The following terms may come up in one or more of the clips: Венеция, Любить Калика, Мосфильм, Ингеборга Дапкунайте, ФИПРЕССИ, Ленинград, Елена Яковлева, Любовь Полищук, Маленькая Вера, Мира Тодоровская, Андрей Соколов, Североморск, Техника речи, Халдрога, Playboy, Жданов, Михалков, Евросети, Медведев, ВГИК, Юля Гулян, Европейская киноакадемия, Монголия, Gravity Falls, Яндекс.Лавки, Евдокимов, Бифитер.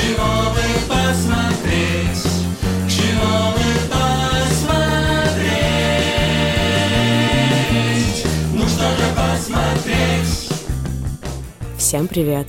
Чего бы посмотреть? Чего бы посмотреть? Ну что же посмотреть? Всем привет!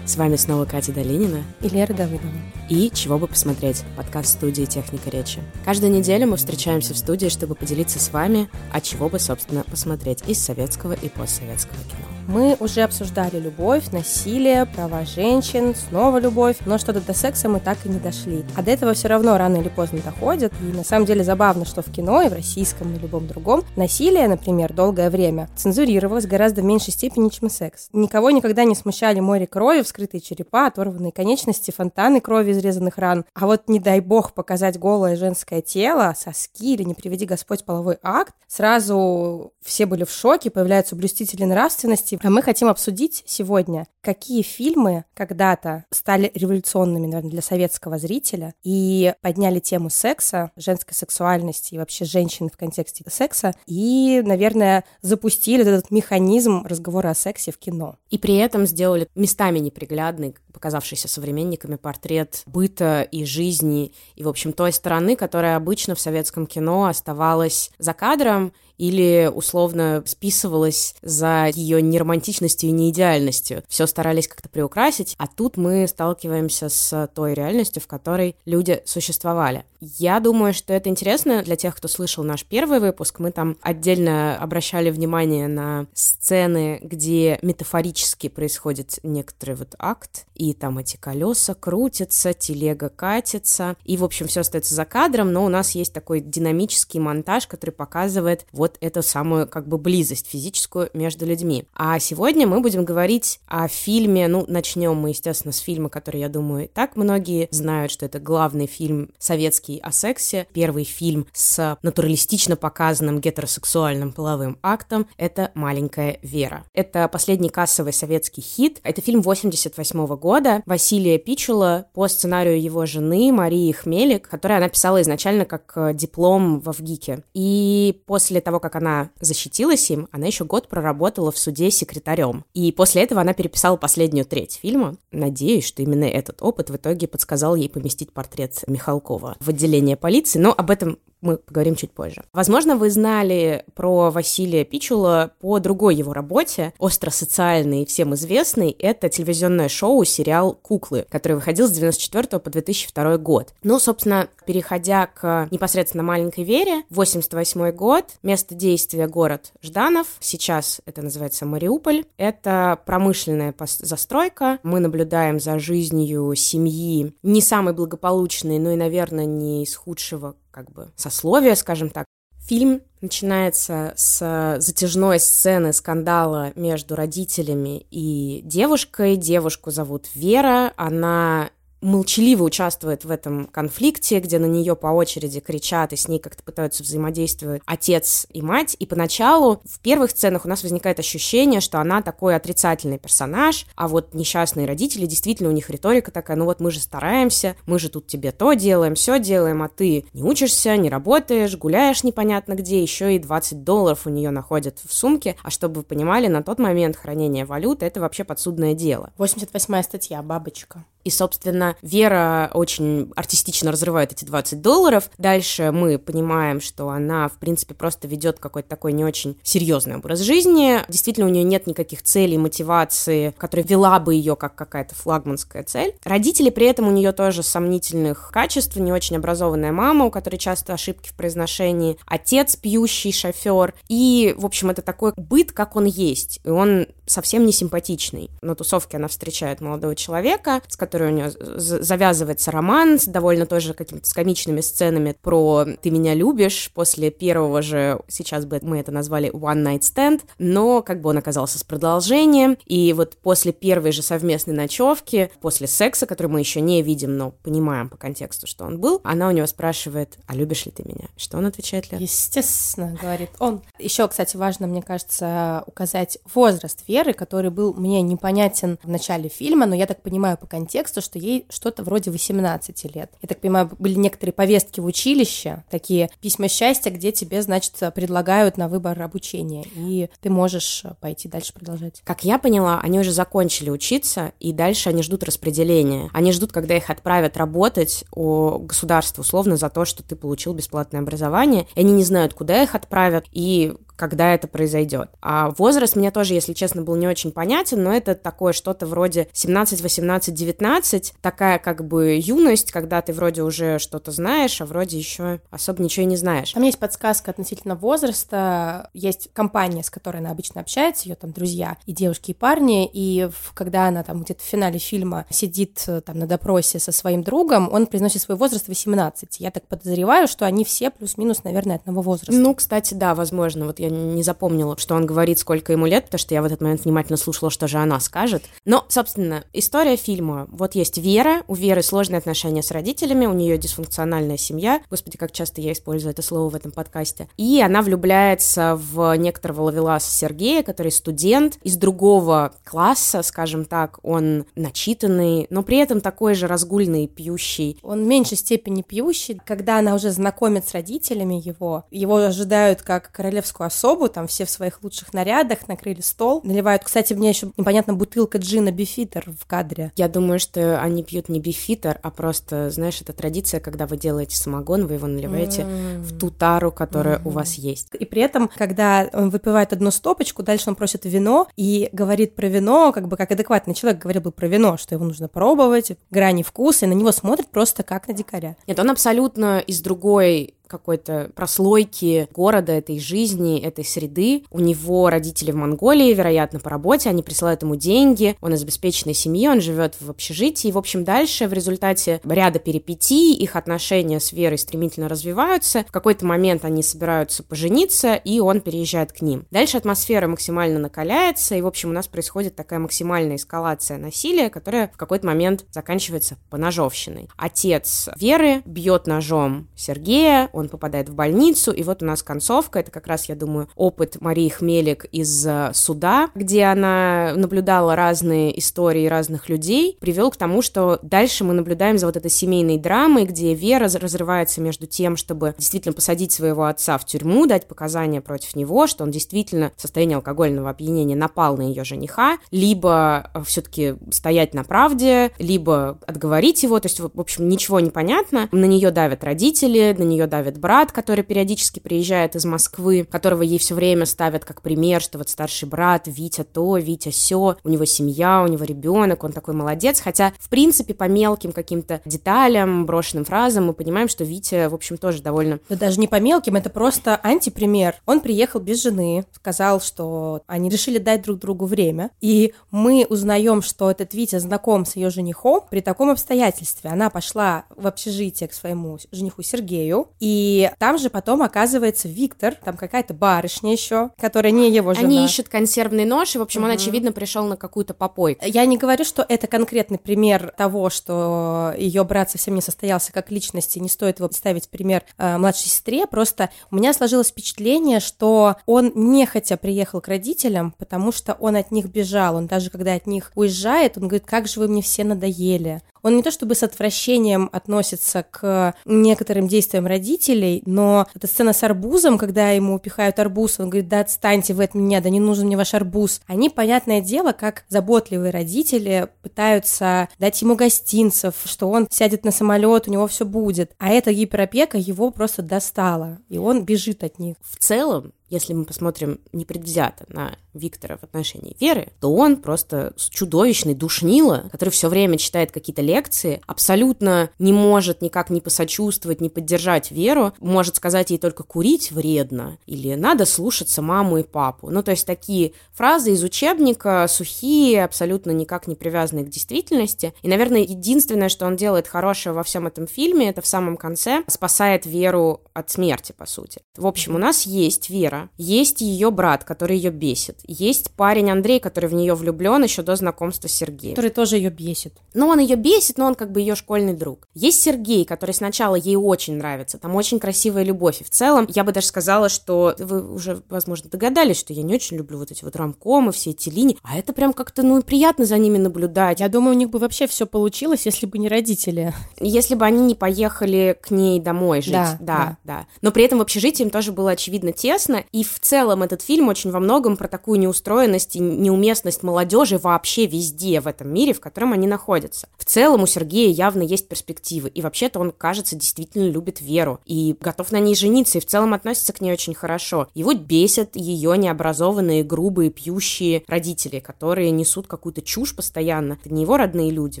С вами снова Катя Долинина и Лера Давыдова. И «Чего бы посмотреть» — подкаст студии «Техника речи». Каждую неделю мы встречаемся в студии, чтобы поделиться с вами, а чего бы, собственно, посмотреть из советского и постсоветского кино. Мы уже обсуждали любовь, насилие, права женщин, снова любовь, но что-то до секса мы так и не дошли. А до этого все равно рано или поздно доходит, и на самом деле забавно, что в кино, и в российском, и в любом другом, насилие, например, долгое время цензурировалось гораздо в меньшей степени, чем секс. Никого никогда не смущали море крови, скрытые черепа, оторванные конечности, фонтаны крови, изрезанных ран. А вот не дай бог показать голое женское тело, соски или, не приведи Господь, половой акт, сразу все были в шоке, появляются блюстители нравственности. А мы хотим обсудить сегодня, какие фильмы когда-то стали революционными, наверное, для советского зрителя и подняли тему секса, женской сексуальности и вообще женщин в контексте секса и, наверное, запустили этот механизм разговора о сексе в кино. И при этом сделали местами неприятными, приглядный, показавшийся современниками, портрет быта и жизни, и, в общем, той стороны, которая обычно в советском кино оставалась за кадром или, условно, списывалась за ее неромантичностью и неидеальностью. Все старались как-то приукрасить, а тут мы сталкиваемся с той реальностью, в которой люди существовали. Я думаю, что это интересно для тех, кто слышал наш первый выпуск. Мы там отдельно обращали внимание на сцены, где метафорически происходит некоторый вот акт, и там эти колеса крутятся, телега катится, и, в общем, все остается за кадром, но у нас есть такой динамический монтаж, который показывает вот эту самую как бы близость физическую между людьми. А сегодня мы будем говорить о фильме, начнем мы, естественно, с фильма, который, я думаю, и так многие знают, что это главный фильм советский о сексе, первый фильм с натуралистично показанным гетеросексуальным половым актом, это «Маленькая Вера». Это последний кассовый советский хит, это фильм 1988 года Василия Пичула по сценарию его жены Марии Хмелик, который она писала изначально как диплом во ВГИКе. И после того, как она защитилась им, она еще год проработала в суде секретарем. И после этого она переписала последнюю треть фильма. Надеюсь, что именно этот опыт в итоге подсказал ей поместить портрет Михалкова в отделение полиции, но об этом мы поговорим чуть позже. Возможно, вы знали про Василия Пичула по другой его работе, остросоциальной и всем известной. Это телевизионное шоу, сериал «Куклы», который выходил с 1994 по 2002 год. Собственно, переходя к непосредственно «Маленькой Вере», 1988 год, место действия город Жданов, сейчас это называется Мариуполь. Это промышленная застройка. Мы наблюдаем за жизнью семьи не самой благополучной, но и, наверное, не из худшего как бы сословия, скажем так. Фильм начинается с затяжной сцены скандала между родителями и девушкой. Девушку зовут Вера, она молчаливо участвует в этом конфликте, где на нее по очереди кричат и с ней как-то пытаются взаимодействовать отец и мать, и поначалу в первых сценах у нас возникает ощущение, что она такой отрицательный персонаж, а вот несчастные родители, действительно у них риторика такая, мы же стараемся, мы же тут тебе то делаем, все делаем, а ты не учишься, не работаешь, гуляешь непонятно где, еще и $20 у нее находят в сумке, а чтобы вы понимали, на тот момент хранение валюты — это вообще подсудное дело. 88-я статья, бабочка. И, собственно, Вера очень артистично разрывает эти $20. Дальше мы понимаем, что она, в принципе, просто ведет какой-то такой не очень серьезный образ жизни. Действительно, у нее нет никаких целей, мотивации, которая вела бы ее как какая-то флагманская цель. Родители при этом у нее тоже сомнительных качеств. Не очень образованная мама, у которой часто ошибки в произношении. Отец пьющий, шофер. И, в общем, это такой быт, как он есть. И он совсем не симпатичный. На тусовке она встречает молодого человека, с которым у нее завязывается роман с довольно тоже какими-то комичными сценами про «ты меня любишь» после первого же, сейчас бы мы это назвали one night stand, но как бы он оказался с продолжением, и вот после первой же совместной ночевки, после секса, который мы еще не видим, но понимаем по контексту, что он был, она у него спрашивает: «А любишь ли ты меня?» Что он отвечает, Лер? Естественно, говорит он. Еще, кстати, важно, мне кажется, указать возраст Веры, Веры, который был мне непонятен в начале фильма, но я так понимаю по контексту, что ей что-то вроде 18 лет. Я так понимаю, были некоторые повестки в училище, такие письма счастья, где тебе, значит, предлагают на выбор обучения, и ты можешь пойти дальше продолжать. Как я поняла, они уже закончили учиться, и дальше они ждут распределения. Они ждут, когда их отправят работать у государства, условно, за то, что ты получил бесплатное образование. И они не знают, куда их отправят, и когда это произойдет. А возраст мне тоже, если честно, был не очень понятен, но это такое что-то вроде 17, 18, 19, такая как бы юность, когда ты вроде уже что-то знаешь, а вроде еще особо ничего не знаешь. Там есть подсказка относительно возраста, есть компания, с которой она обычно общается, ее там друзья и девушки, и парни, и когда она там где-то в финале фильма сидит там на допросе со своим другом, он произносит свой возраст 18. Я так подозреваю, что они все плюс-минус, наверное, одного возраста. Ну, кстати, да, возможно, вот я не запомнила, что он говорит, сколько ему лет, потому что я в этот момент внимательно слушала, что же она скажет. Но, собственно, история фильма. Вот есть Вера, у Веры сложные отношения с родителями, у нее дисфункциональная семья. Господи, как часто я использую это слово в этом подкасте. И она влюбляется в некоторого ловеласа Сергея, который студент из другого класса, скажем так, он начитанный, но при этом такой же разгульный, пьющий. Он в меньшей степени пьющий. Когда она уже знакомит с родителями его ожидают как королевскую особу, там все в своих лучших нарядах, накрыли стол, наливают. Кстати, мне еще непонятно, бутылка джина бифитер в кадре. Я думаю, что они пьют не бифитер, а просто, знаешь, это традиция, когда вы делаете самогон, вы его наливаете в ту тару, которая у вас есть. И при этом, когда он выпивает одну стопочку, дальше он просит вино и говорит про вино, как бы как адекватный человек говорил бы про вино, что его нужно пробовать, грани вкуса, и на него смотрят просто как на дикаря. Нет, он абсолютно из другой какой-то прослойки города, этой жизни, этой среды. У него родители в Монголии, вероятно, по работе, они присылают ему деньги, он из обеспеченной семьи, он живет в общежитии. В общем, дальше в результате ряда перипетий их отношения с Верой стремительно развиваются. В какой-то момент они собираются пожениться, и он переезжает к ним. Дальше атмосфера максимально накаляется, и, в общем, у нас происходит такая максимальная эскалация насилия, которая в какой-то момент заканчивается поножовщиной. Отец Веры бьет ножом Сергея, он попадает в больницу, и вот у нас концовка, это как раз, я думаю, опыт Марии Хмелик из суда, где она наблюдала разные истории разных людей, привел к тому, что дальше мы наблюдаем за вот этой семейной драмой, где Вера разрывается между тем, чтобы действительно посадить своего отца в тюрьму, дать показания против него, что он действительно в состоянии алкогольного опьянения напал на ее жениха, либо все-таки стоять на правде, либо отговорить его, то есть, в общем, ничего не понятно, на нее давят родители, на нее давят брат, который периодически приезжает из Москвы, которого ей все время ставят как пример, что вот старший брат, Витя то, Витя сё, у него семья, у него ребенок, он такой молодец, хотя, в принципе, по мелким каким-то деталям, брошенным фразам мы понимаем, что Витя, в общем, тоже довольно... Да даже не по мелким, это просто антипример. Он приехал без жены, сказал, что они решили дать друг другу время, и мы узнаем, что этот Витя знаком с ее женихом при таком обстоятельстве. Она пошла в общежитие к своему жениху Сергею, и там же потом оказывается Виктор, там какая-то барышня еще, которая не его жена. Они ищут консервный нож, и, в общем, он, очевидно, пришел на какую-то попойку. Я не говорю, что это конкретный пример того, что ее брат совсем не состоялся как личности, не стоит его ставить пример младшей сестре, просто у меня сложилось впечатление, что он нехотя приехал к родителям, потому что он от них бежал, он даже когда от них уезжает, он говорит, как же вы мне все надоели. Он не то чтобы с отвращением относится к некоторым действиям родителей, но эта сцена с арбузом, когда ему пихают арбуз, он говорит, да отстаньте вы от меня, да не нужен мне ваш арбуз. Они, понятное дело, как заботливые родители пытаются дать ему гостинцев, что он сядет на самолет, у него все будет. А эта гиперопека его просто достала, и он бежит от них. В целом, если мы посмотрим непредвзято на Виктора в отношении Веры, то он просто чудовищный душнило, который все время читает какие-то лекции, абсолютно не может никак не посочувствовать, не поддержать Веру, может сказать ей только курить вредно, или надо слушаться маму и папу. Ну, то есть такие фразы из учебника, сухие, абсолютно никак не привязанные к действительности. И, наверное, единственное, что он делает хорошее во всем этом фильме, это в самом конце спасает Веру от смерти, по сути. В общем, у нас есть Вера, Вера, есть ее брат, который ее бесит, есть парень Андрей, который в нее влюблен еще до знакомства с Сергеем, который тоже ее бесит. Ну, он ее бесит, но он как бы ее школьный друг. Есть Сергей, который сначала ей очень нравится, там очень красивая любовь, и в целом я бы даже сказала, что вы уже, возможно, догадались, что я не очень люблю вот эти вот ромкомы, все эти линии, а это прям как-то, ну, приятно за ними наблюдать. Я думаю, у них бы вообще все получилось, если бы не родители. Если бы они не поехали к ней домой жить. Да. Но при этом в общежитии им тоже было, очевидно, тесно, и в целом этот фильм очень во многом про такую неустроенность и неуместность молодежи вообще везде в этом мире, в котором они находятся. В целом у Сергея явно есть перспективы, и вообще-то он, кажется, действительно любит Веру, и готов на ней жениться, и в целом относится к ней очень хорошо. Его бесят ее необразованные, грубые, пьющие родители, которые несут какую-то чушь постоянно. Это не его родные люди.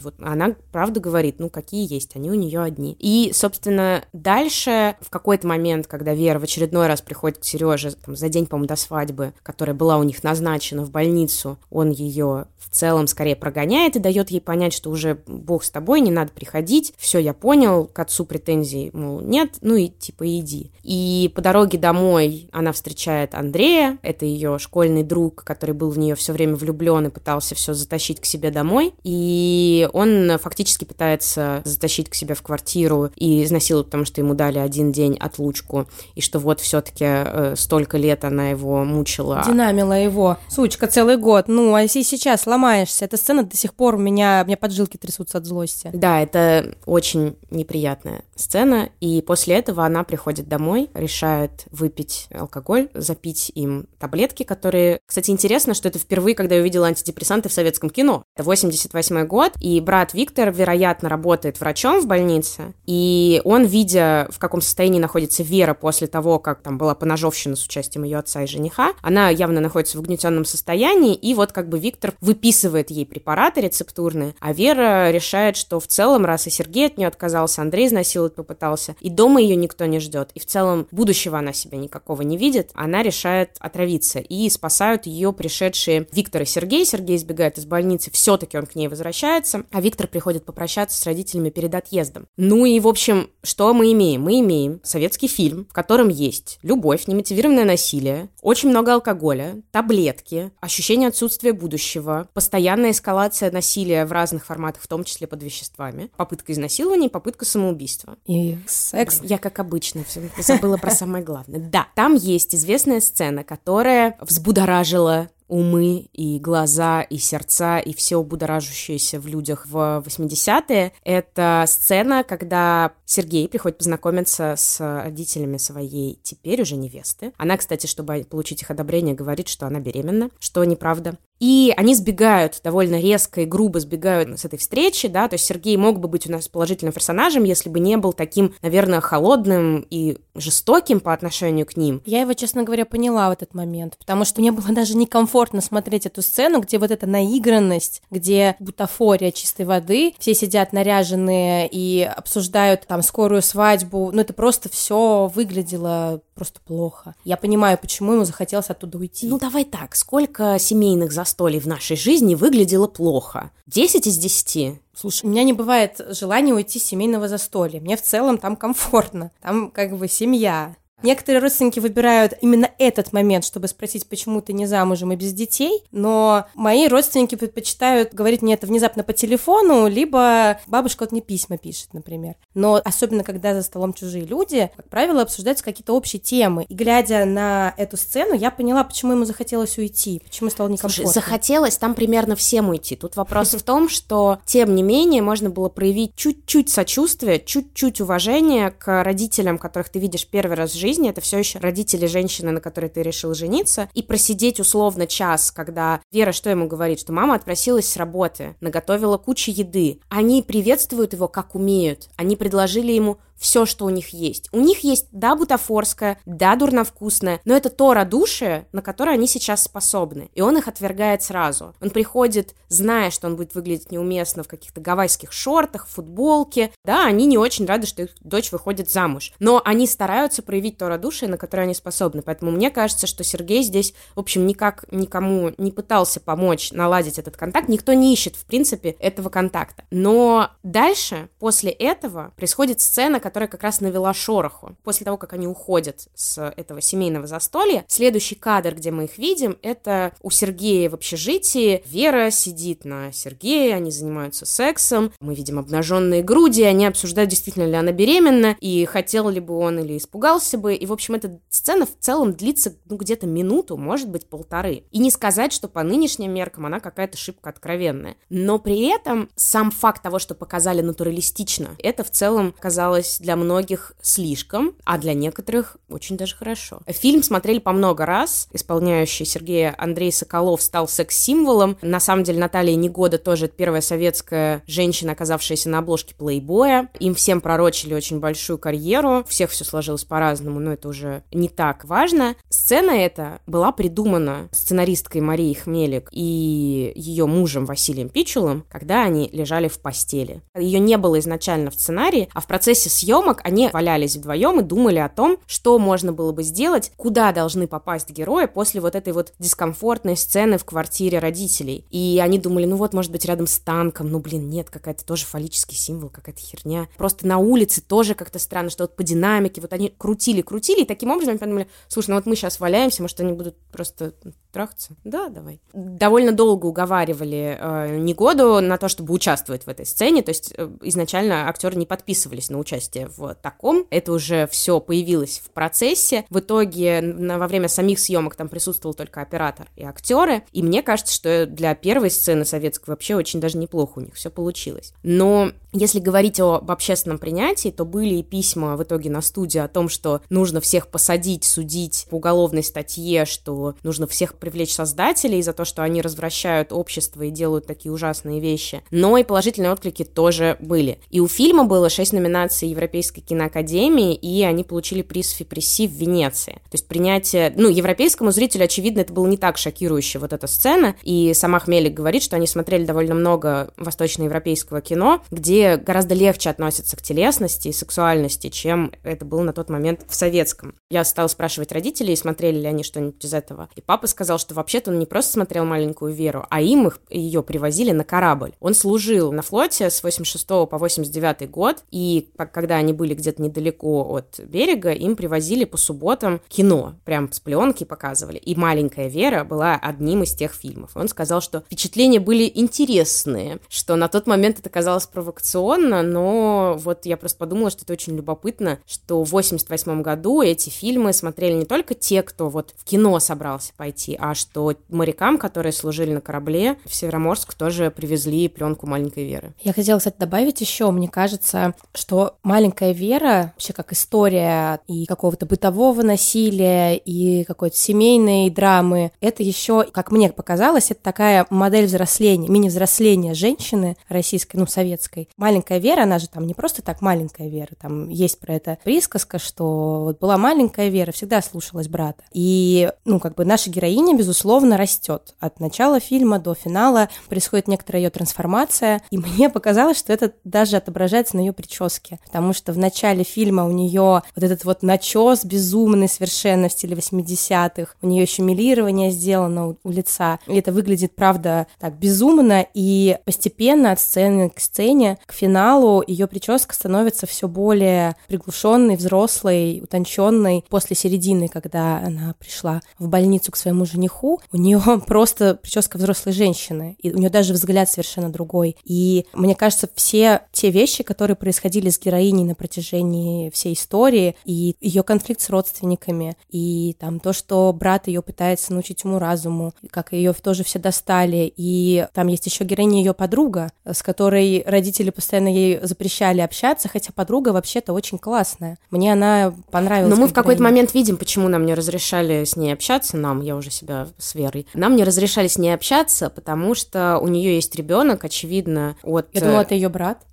Вот она, правда, говорит, ну, какие есть, они у нее одни. И, собственно, дальше, в какой-то момент, когда Вера в очередной раз приходит к Сереже, там, за день, по-моему, до свадьбы, которая была у них назначена, в больницу, он ее в целом скорее прогоняет и дает ей понять, что уже бог с тобой, не надо приходить, все, я понял, к отцу претензий, мол, нет, ну и типа иди. И по дороге домой она встречает Андрея, это ее школьный друг, который был в нее все время влюблен и пытался все затащить к себе домой, и он фактически пытается затащить к себе в квартиру и изнасиловать, потому что ему дали один день отлучку, и что вот все-таки столько лет она его мучила. Динамила его, сучка, целый год. Ну, а если сейчас ломаешься, эта сцена до сих пор у меня поджилки трясутся от злости. Да, это очень неприятная сцена, и после этого она приходит домой, решает выпить алкоголь, запить им таблетки, которые... Кстати, интересно, что это впервые, когда я увидела антидепрессанты в советском кино. Это 88-й год, и брат Виктор, вероятно, работает врачом в больнице, и он, видя, в каком состоянии находится Вера после того, как там была поножовщина с участием ее отца и жениха, она явно находится в угнетенном состоянии, и вот как бы Виктор выписывает ей препараты рецептурные, а Вера решает, что в целом, раз и Сергей от нее отказался, Андрей изнасиловать попытался, и дома ее никто не ждет, и в целом будущего она себя никакого не видит, она решает отравиться, и спасают ее пришедшие Виктор и Сергей. Сергей избегает из больницы, все-таки он к ней возвращается, а Виктор приходит попрощаться с родителями перед отъездом. Ну и, в общем, что мы имеем? Мы имеем советский фильм, в котором есть любовь, немотивированное насилие, очень много алкоголя, таблетки, ощущение отсутствия будущего, постоянная эскалация насилия в разных форматах, в том числе под веществами, попытка изнасилования, попытка самоубийства. И секс. Я, как обычно, забыла про самое главное. Да, там есть известная сцена, которая взбудоражила умы и глаза, и сердца, и все будоражащееся в людях в 80-е. Это сцена, когда Сергей приходит познакомиться с родителями своей теперь уже невесты. Она, кстати, чтобы получить их одобрение, говорит, что она беременна, что неправда. И они сбегают, довольно резко и грубо сбегают с этой встречи, да, то есть Сергей мог бы быть у нас положительным персонажем, если бы не был таким, наверное, холодным и жестоким по отношению к ним. Я его, честно говоря, поняла в этот момент, потому что мне было даже некомфортно смотреть эту сцену, где вот эта наигранность, где бутафория чистой воды, все сидят наряженные и обсуждают там скорую свадьбу, ну это просто все выглядело просто плохо. Я понимаю, почему ему захотелось оттуда уйти. Ну давай так, сколько семейных заслуг застолий в нашей жизни выглядело плохо. 10 из 10. Слушай, у меня не бывает желания уйти с семейного застолья. Мне в целом там комфортно. Там как бы семья. Некоторые родственники выбирают именно этот момент, чтобы спросить, почему ты не замужем и без детей, но мои родственники предпочитают говорить мне это внезапно по телефону, либо бабушка вот мне письма пишет, например. Но особенно, когда за столом чужие люди, как правило, обсуждаются какие-то общие темы. И глядя на эту сцену, я поняла, почему ему захотелось уйти, почему стало некомфортно. Слушай, захотелось там примерно всем уйти. Тут вопрос в том, что, тем не менее, можно было проявить чуть-чуть сочувствия, чуть-чуть уважения к родителям, которых ты видишь первый раз в жизни. Это все еще родители женщины, на которой ты решил жениться, и просидеть условно час, когда Вера что ему говорит, что мама отпросилась с работы, наготовила кучу еды. Они приветствуют его как умеют, они предложили ему все, что у них есть. У них есть, да, бутафорское, да, дурновкусное, но это то радушие, на которое они сейчас способны. И он их отвергает сразу. Он приходит, зная, что он будет выглядеть неуместно в каких-то гавайских шортах, футболке. Да, они не очень рады, что их дочь выходит замуж. Но они стараются проявить то радушие, на которое они способны. Поэтому мне кажется, что Сергей здесь, в общем, никак никому не пытался помочь наладить этот контакт. Никто не ищет, в принципе, этого контакта. Но дальше, после этого, происходит сцена, которая как раз навела шороху. После того, как они уходят с этого семейного застолья, следующий кадр, где мы их видим, это у Сергея в общежитии. Вера сидит на Сергее, они занимаются сексом. Мы видим обнаженные груди, они обсуждают, действительно ли она беременна, и хотел ли бы он или испугался бы. И, в общем, эта сцена в целом длится, где-то минуту, может быть, полторы. И не сказать, что по нынешним меркам она какая-то шибко откровенная. Но при этом сам факт того, что показали натуралистично, это в целом казалось для многих слишком, а для некоторых очень даже хорошо. Фильм смотрели по много раз. Исполняющий Сергея Андрей Соколов стал секс-символом. На самом деле Наталья Негода тоже первая советская женщина, оказавшаяся на обложке Playboy. Им всем пророчили очень большую карьеру. У всех все сложилось по-разному, но это уже не так важно. Сцена эта была придумана сценаристкой Марией Хмелик и ее мужем Василием Пичулом, когда они лежали в постели. Ее не было изначально в сценарии, а в процессе съемок они валялись вдвоем и думали о том, что можно было бы сделать, куда должны попасть герои после вот этой вот дискомфортной сцены в квартире родителей. И они думали, может быть, рядом с танком, нет, какая-то тоже фаллический символ, какая-то херня. Просто на улице тоже как-то странно, что по динамике, они крутили, и таким образом они подумали, слушай, мы сейчас валяемся, может, они будут просто трахаться? Да, давай. Довольно долго уговаривали Негоду на то, чтобы участвовать в этой сцене, то есть изначально актеры не подписывались на участие в таком, это уже все появилось в процессе, в итоге во время самих съемок там присутствовал только оператор и актеры, и мне кажется, что для первой сцены советской вообще очень даже неплохо у них все получилось. Но если говорить об общественном принятии, то были и письма в итоге на студию о том, что нужно всех посадить, судить по уголовной статье, что нужно всех привлечь создателей за то, что они развращают общество и делают такие ужасные вещи. Но и положительные отклики тоже были. И у фильма было 6 номинаций Европейской киноакадемии, и они получили приз ФИПРЕССИ в Венеции. То есть принятие... европейскому зрителю, очевидно, это было не так шокирующе, вот эта сцена. И сама Хмелик говорит, что они смотрели довольно много восточноевропейского кино, где гораздо легче относятся к телесности и сексуальности, чем это было на тот момент в советском. Я стала спрашивать родителей, смотрели ли они что-нибудь из этого. И папа сказал, что вообще-то он не просто смотрел «Маленькую Веру», а ее привозили на корабль. Он служил на флоте с 86 по 89 год, и когда они были где-то недалеко от берега, им привозили по субботам кино, прям с пленки показывали. И «Маленькая Вера» была одним из тех фильмов. Он сказал, что впечатления были интересные, что на тот момент это казалось провокационно, но я просто подумала, что это очень любопытно, что в 88 году эти фильмы смотрели не только те, кто в кино собрался пойти, а что морякам, которые служили на корабле, в Североморск тоже привезли пленку «Маленькой Веры». Я хотела, кстати, добавить еще, мне кажется, что «Маленькая Вера» вообще как история и какого-то бытового насилия, и какой-то семейной драмы, это еще, как мне показалось, это такая модель взросления, мини-взросления женщины российской, советской. «Маленькая Вера», она же не просто так «Маленькая Вера», там есть про это присказка, что была маленькая Вера, всегда слушалась брата. И, наша героиня, безусловно, растет. От начала фильма до финала происходит некоторая ее трансформация, и мне показалось, что это даже отображается на ее прическе, потому что в начале фильма у нее этот начес безумный совершенно в стиле 80-х, у нее еще милирование сделано у лица, и это выглядит, правда, так безумно, и постепенно от сцены к сцене, к финалу ее прическа становится все более приглушенной, взрослой, утонченной. После середины, когда она пришла в больницу к своему жениху, у нее просто прическа взрослой женщины, и у нее даже взгляд совершенно другой. И мне кажется, все те вещи, которые происходили с героиней на протяжении всей истории, и ее конфликт с родственниками, и то, что брат ее пытается научить уму-разуму, как ее тоже все достали, и там есть еще героиня ее подруга, с которой родители постоянно ей запрещали общаться, хотя подруга вообще-то очень классная. Мне она понравилась. Но мы в какой-то момент видим, почему нам не разрешали с ней общаться, я уже себя с Верой, нам не разрешали с ней общаться, потому что у нее есть ребенок, очевидно, от... Я думала, это ее брат.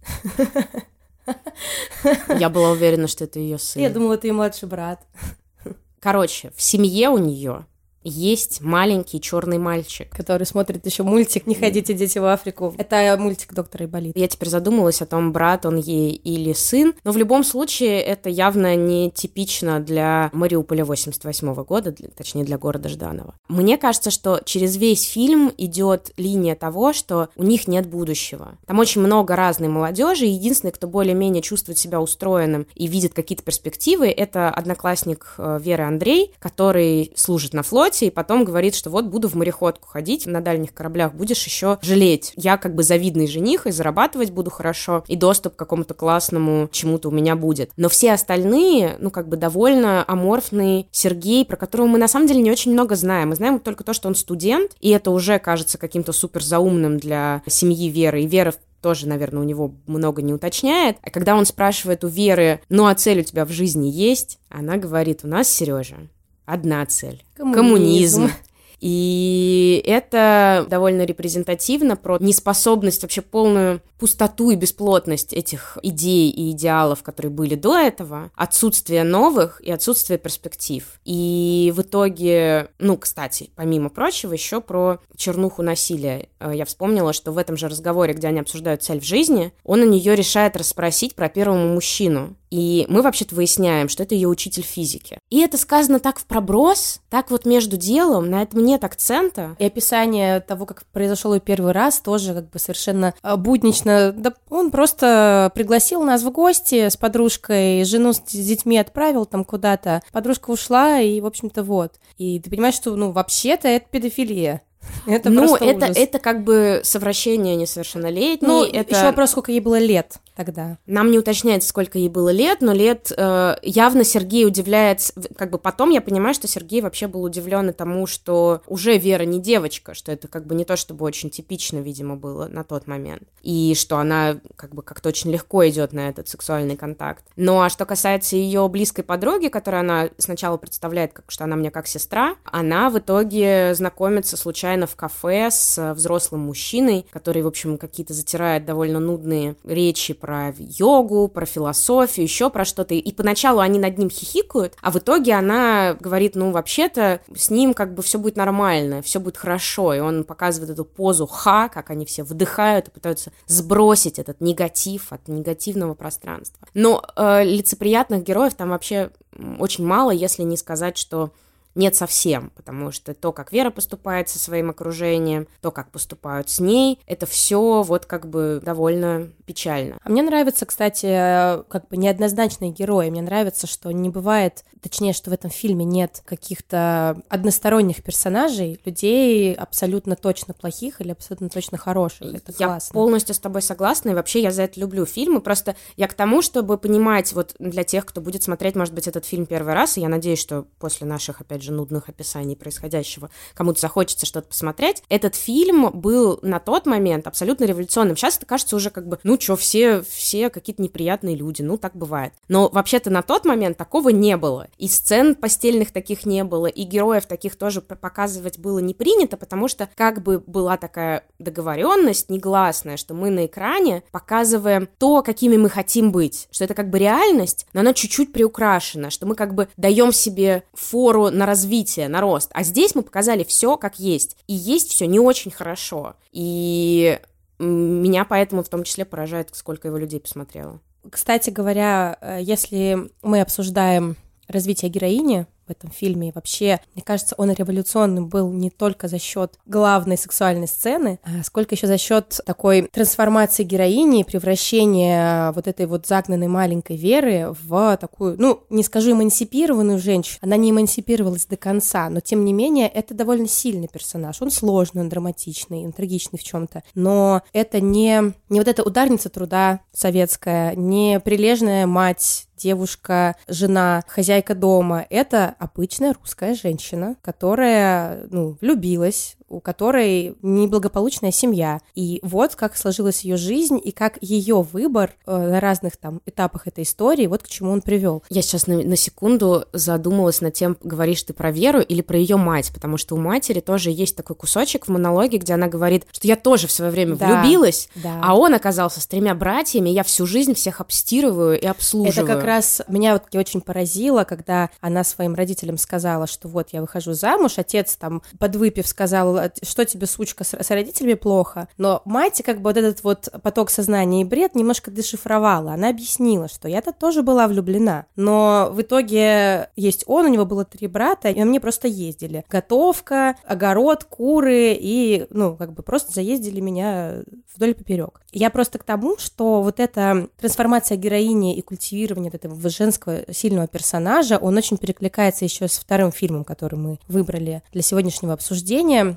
Я была уверена, что это ее сын. Я думала, это ее младший брат. Короче, в семье у нее есть маленький черный мальчик, который смотрит еще мультик «Не ходите, дети, в Африку». Это мультик «Доктор Айболит». Я теперь задумалась о том, брат он ей или сын. Но в любом случае это явно не типично для Мариуполя 88 года, точнее для города Жданова. Мне кажется, что через весь фильм идет линия того, что у них нет будущего. Там очень много разной молодежи. Единственный, кто более-менее чувствует себя устроенным и видит какие-то перспективы, это одноклассник Веры Андрей, который служит на флоте и потом говорит, что вот буду в мореходку ходить, на дальних кораблях будешь еще жалеть. Я как бы завидный жених и зарабатывать буду хорошо, и доступ к какому-то классному чему-то у меня будет. Но все остальные, ну как бы довольно аморфные. Сергей, про которого мы на самом деле не очень много знаем. Мы знаем только то, что он студент, и это уже кажется каким-то суперзаумным для семьи Веры. И Вера тоже, наверное, у него много не уточняет. А когда он спрашивает у Веры, ну а цель у тебя в жизни есть? Она говорит, у нас, Сережа, одна цель. Коммунизм. И это довольно репрезентативно про неспособность, вообще полную пустоту и бесплотность этих идей и идеалов, которые были до этого, отсутствие новых и отсутствие перспектив. И в итоге, ну, кстати, помимо прочего, еще про чернуху насилия. Я вспомнила, что в этом же разговоре, где они обсуждают цель в жизни, он у нее решает расспросить про первого мужчину. И мы вообще-то выясняем, что это ее учитель физики. И это сказано так в проброс, так вот между делом, на этом нет акцента. И описание того, как произошел ее первый раз, тоже как бы совершенно буднично. Да, он просто пригласил нас в гости с подружкой, жену с детьми отправил там куда-то, подружка ушла, и, в общем-то, вот. И ты понимаешь, что, ну, вообще-то это педофилия. Это просто ужас. Это как бы совращение несовершеннолетней. Ну, это... еще вопрос, сколько ей было лет тогда. Нам не уточняется, сколько ей было лет, но лет явно Сергей удивляется. Как бы потом я понимаю, что Сергей вообще был удивлен тому, что уже Вера не девочка, что это как бы не то, чтобы очень типично, видимо, было на тот момент. И что она как бы как-то очень легко идет на этот сексуальный контакт. Ну, а что касается ее близкой подруги, которую она сначала представляет, как, что она мне как сестра, она в итоге знакомится случайно в кафе с взрослым мужчиной, который, в общем, какие-то затирает довольно нудные речи про йогу, про философию, еще про что-то. И поначалу они над ним хихикают, а в итоге она говорит, ну, вообще-то с ним как бы все будет нормально, все будет хорошо. И он показывает эту позу «ха», как они все выдыхают и пытаются сбросить этот негатив от негативного пространства. Но лицеприятных героев там вообще очень мало, если не сказать, что... нет совсем, потому что то, как Вера поступает со своим окружением, то, как поступают с ней, это все вот как бы довольно печально. А мне нравится, кстати, как бы неоднозначные герои. Мне нравится, что не бывает, точнее, что в этом фильме нет каких-то односторонних персонажей, людей абсолютно точно плохих или абсолютно точно хороших. Это классно. Я полностью с тобой согласна, и вообще я за это люблю фильмы. Просто я к тому, чтобы понимать, вот для тех, кто будет смотреть, может быть, этот фильм первый раз, и я надеюсь, что после наших, опять же, нудных описаний происходящего, кому-то захочется что-то посмотреть. Этот фильм был на тот момент абсолютно революционным. Сейчас это кажется уже как бы, ну чё, все какие-то неприятные люди, ну так бывает. Но вообще-то на тот момент такого не было. И сцен постельных таких не было, и героев таких тоже показывать было не принято, потому что как бы была такая договоренность негласная, что мы на экране показываем то, какими мы хотим быть, что это как бы реальность, но она чуть-чуть приукрашена, что мы как бы даем себе фору на развитие, на рост. А здесь мы показали все как есть. И есть все не очень хорошо. И меня поэтому в том числе поражает, сколько его людей посмотрело. Кстати говоря, если мы обсуждаем развитие героини в этом фильме, и вообще, мне кажется, он революционным был не только за счет главной сексуальной сцены, а сколько еще за счет такой трансформации героини, превращения вот этой вот загнанной маленькой Веры в такую, ну, не скажу эмансипированную женщину, она не эмансипировалась до конца, но, тем не менее, это довольно сильный персонаж, он сложный, он драматичный, он трагичный в чем-то, но это не вот эта ударница труда советская, не прилежная мать, девушка, жена, хозяйка дома, это обычная русская женщина, которая, ну, влюбилась, у которой неблагополучная семья. И вот как сложилась ее жизнь, и как ее выбор на разных там этапах этой истории, вот к чему он привел. Я сейчас на секунду задумалась над тем, говоришь ты про Веру или про ее мать, потому что у матери тоже есть такой кусочек в монологе, где она говорит, что я тоже в свое время влюбилась, а он оказался с 3 братьями, я всю жизнь всех обстирываю и обслуживаю. Это как раз меня вот очень поразило, когда она своим родителям сказала, что вот я выхожу замуж, отец там подвыпив сказал, что тебе, сучка, с родителями плохо, но мать как бы вот этот вот поток сознания и бред немножко дешифровала, она объяснила, что я-то тоже была влюблена, но в итоге есть он, у него было 3 брата, и на мне просто ездили. Готовка, огород, куры и, ну, как бы просто заездили меня вдоль и поперёк. Я просто к тому, что вот эта трансформация героини и культивирование вот этого женского сильного персонажа, он очень перекликается еще с 2 фильмом, который мы выбрали для сегодняшнего обсуждения.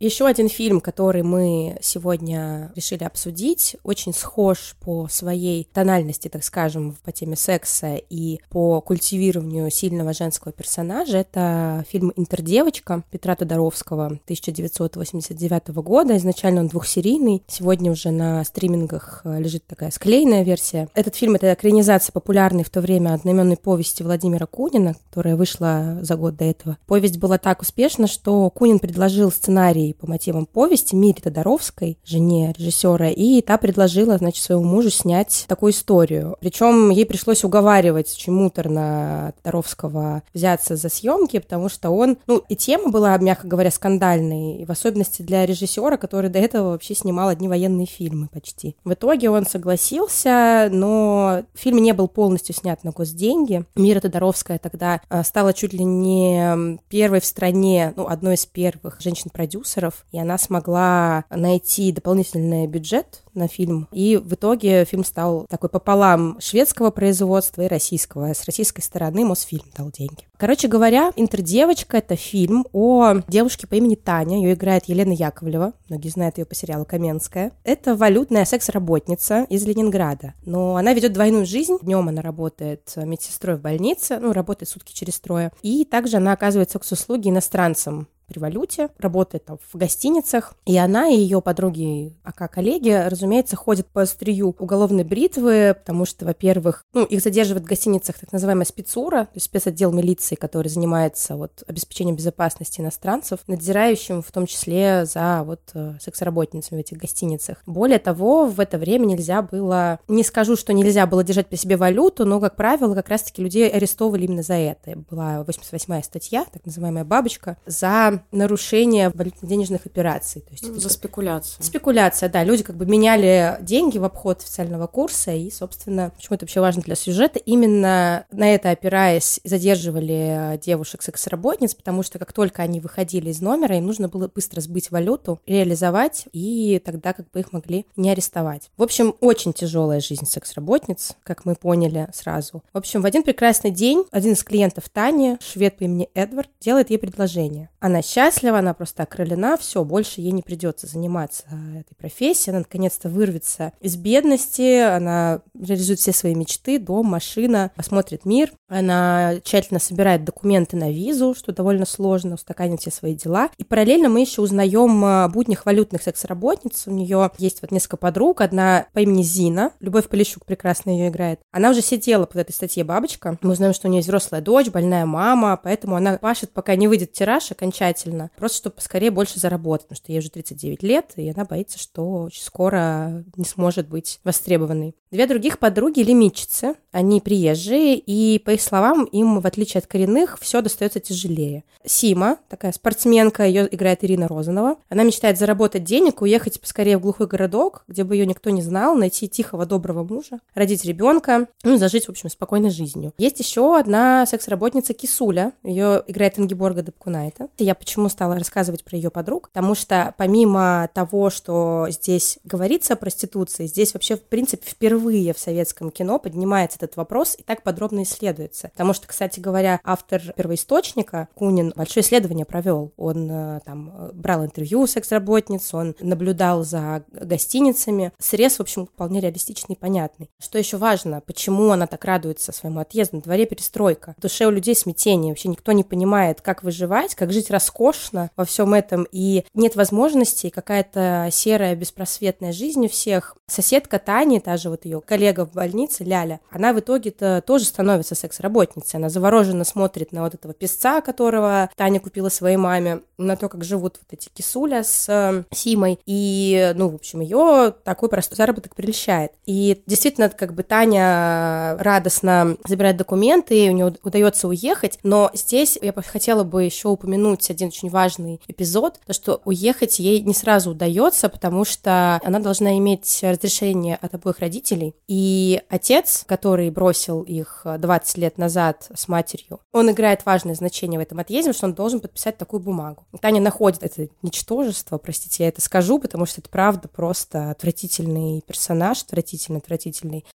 Еще один фильм, который мы сегодня решили обсудить, очень схож по своей тональности, так скажем, по теме секса и по культивированию сильного женского персонажа. Это фильм «Интердевочка» Петра Тодоровского 1989 года. Изначально он 2-серийный. Сегодня уже на стримингах лежит такая склеенная версия. Этот фильм — это экранизация популярной в то время одноименной повести Владимира Кунина, которая вышла за год до этого. Повесть была так успешна, что Кунин предложил сценарий по мотивам повести Мире Тодоровской, жене режиссера, и та предложила, значит, своему мужу снять такую историю. Причем ей пришлось уговаривать очень муторно Тодоровского взяться за съемки, потому что он, ну, и тема была, мягко говоря, скандальной, и в особенности для режиссера, который до этого вообще снимал одни военные фильмы почти. В итоге он согласился, но фильм не был полностью снят на госденьги. Мира Тодоровская тогда стала чуть ли не первой в стране, ну, одной из первых женщин-продюсеров, и она смогла найти дополнительный бюджет на фильм. И в итоге фильм стал такой пополам шведского производства и российского. С российской стороны Мосфильм дал деньги. Короче говоря, «Интердевочка» — это фильм о девушке по имени Таня. Ее играет Елена Яковлева. Многие знают ее по сериалу «Каменская». Это валютная секс-работница из Ленинграда. Но она ведет двойную жизнь. Днем она работает медсестрой в больнице, ну, работает сутки через трое. И также она оказывает секс-услуги иностранцам при валюте, работает там в гостиницах, и она и ее подруги, коллеги, разумеется, ходят по острию уголовной бритвы, потому что, во-первых, ну, их задерживают в гостиницах так называемая спецура, то есть спецотдел милиции, который занимается вот обеспечением безопасности иностранцев, надзирающим в том числе за вот секс-работницами в этих гостиницах. Более того, в это время нельзя было, не скажу, что нельзя было держать при себе валюту, но, как правило, как раз-таки людей арестовывали именно за это. Была 88-я статья, так называемая «Бабочка», за нарушение валютно-денежных операций. То есть за спекуляцию. Спекуляция, да. Люди как бы меняли деньги в обход официального курса, и, собственно, почему это вообще важно для сюжета, именно на это опираясь задерживали девушек-секс-работниц, потому что как только они выходили из номера, им нужно было быстро сбыть валюту, реализовать, и тогда как бы их могли не арестовать. В общем, очень тяжелая жизнь секс-работниц, как мы поняли сразу. В общем, в один прекрасный день один из клиентов Тани, швед по имени Эдвард, делает ей предложение. Она счастлива, она просто окрылена, все, больше ей не придется заниматься этой профессией, она наконец-то вырвется из бедности, она реализует все свои мечты, дом, машина, посмотрит мир, она тщательно собирает документы на визу, что довольно сложно, устаканит все свои дела, и параллельно мы еще узнаем о буднях валютных секс-работниц, у нее есть вот несколько подруг, одна по имени Зина, Любовь Полищук прекрасно ее играет, она уже сидела под этой статьей «Бабочка», мы узнаем, что у нее есть взрослая дочь, больная мама, поэтому она пашет, пока не выйдет тираж окончательно, просто чтобы поскорее больше заработать, потому что ей уже 39 лет, и она боится, что очень скоро не сможет быть востребованной. 2 других подруги — лимитчицы, они приезжие, и, по их словам, им, в отличие от коренных, все достается тяжелее. Сима, такая спортсменка, ее играет Ирина Розанова, она мечтает заработать денег, уехать поскорее в глухой городок, где бы ее никто не знал, найти тихого, доброго мужа, родить ребенка, ну, зажить, в общем, спокойной жизнью. Есть еще одна секс-работница Кисуля, ее играет Ингеборга Дапкунайте. Я почему стала рассказывать про ее подруг? Потому что помимо того, что здесь говорится о проституции, здесь вообще, в принципе, впервые впервые в советском кино поднимается этот вопрос и так подробно исследуется. Потому что, кстати говоря, автор первоисточника, Кунин, большое исследование провел. Он там брал интервью у секс-работниц, он наблюдал за гостиницами. Срез, в общем, вполне реалистичный и понятный. Что еще важно, почему она так радуется своему отъезду? На дворе перестройка. В душе у людей смятение. Вообще никто не понимает, как выживать, как жить роскошно во всем этом. И нет возможностей, какая-то серая, беспросветная жизнь у всех. Соседка Таня, та же вот ее коллега в больнице, Ляля, она в итоге-то тоже становится секс-работницей. Она завороженно смотрит на вот этого песца, которого Таня купила своей маме, на то, как живут вот эти Кисуля с Симой. И, в общем, ее такой простой заработок прельщает. И действительно, как бы Таня радостно забирает документы, и у нее удается уехать. Но здесь я хотела бы еще упомянуть один очень важный эпизод, то, что уехать ей не сразу удается, потому что она должна иметь разрешение от обоих родителей. И отец, который бросил их 20 лет назад с матерью, он играет важное значение в этом отъезде, потому что он должен подписать такую бумагу. Таня находит это ничтожество, простите, я это скажу, потому что это правда просто отвратительный персонаж, отвратительный.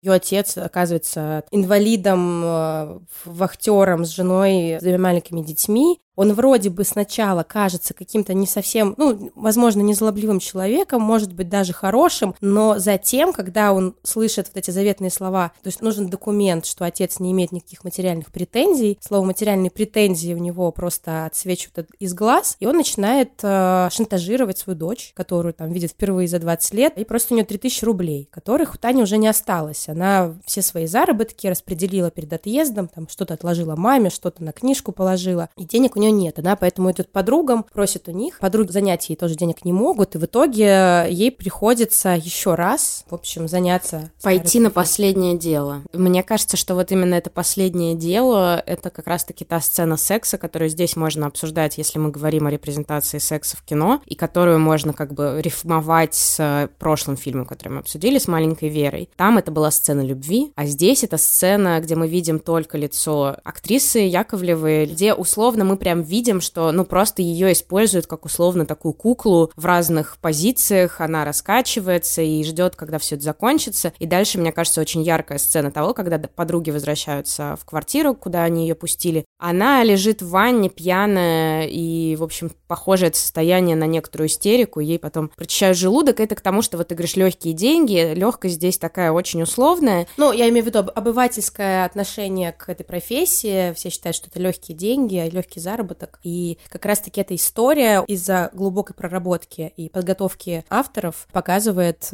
Ее отец оказывается инвалидом, вахтером с женой, с двумя маленькими детьми. Он вроде бы сначала кажется каким-то не совсем, возможно, незлобливым человеком, может быть, даже хорошим, но затем, когда он слышит вот эти заветные слова, то есть нужен документ, что отец не имеет никаких материальных претензий, слово «материальные претензии» у него просто отсвечивает из глаз, и он начинает шантажировать свою дочь, которую там видит впервые за 20 лет, и просто у нее 3000 рублей, которых у Тани уже не осталось. Она все свои заработки распределила перед отъездом, там что-то отложила маме, что-то на книжку положила, и денег у нее нет. Она поэтому идет к подругам, просит у них. Подруги занять ей тоже денег не могут, и в итоге ей приходится еще раз, в общем, заняться. Пойти на последнее дело. Мне кажется, что вот именно это последнее дело, это как раз-таки та сцена секса, которую здесь можно обсуждать, если мы говорим о репрезентации секса в кино, и которую можно как бы рифмовать с прошлым фильмом, который мы обсудили, с «Маленькой Верой». Там это была сцена любви, а здесь это сцена, где мы видим только лицо актрисы Яковлевой, где условно мы прям видим, что, просто ее используют как условно такую куклу в разных позициях, она раскачивается и ждет, когда все это закончится. И дальше, мне кажется, очень яркая сцена того, когда подруги возвращаются в квартиру, куда они ее пустили. Она лежит в ванне пьяная и, в общем, похоже это состояние на некоторую истерику, ей потом прочищают желудок. Это к тому, что вот ты говоришь легкие деньги, легкость здесь такая очень условная. Я имею в виду обывательское отношение к этой профессии, все считают, что это легкие деньги, легкие заработки. И как раз-таки эта история из-за глубокой проработки и подготовки авторов показывает,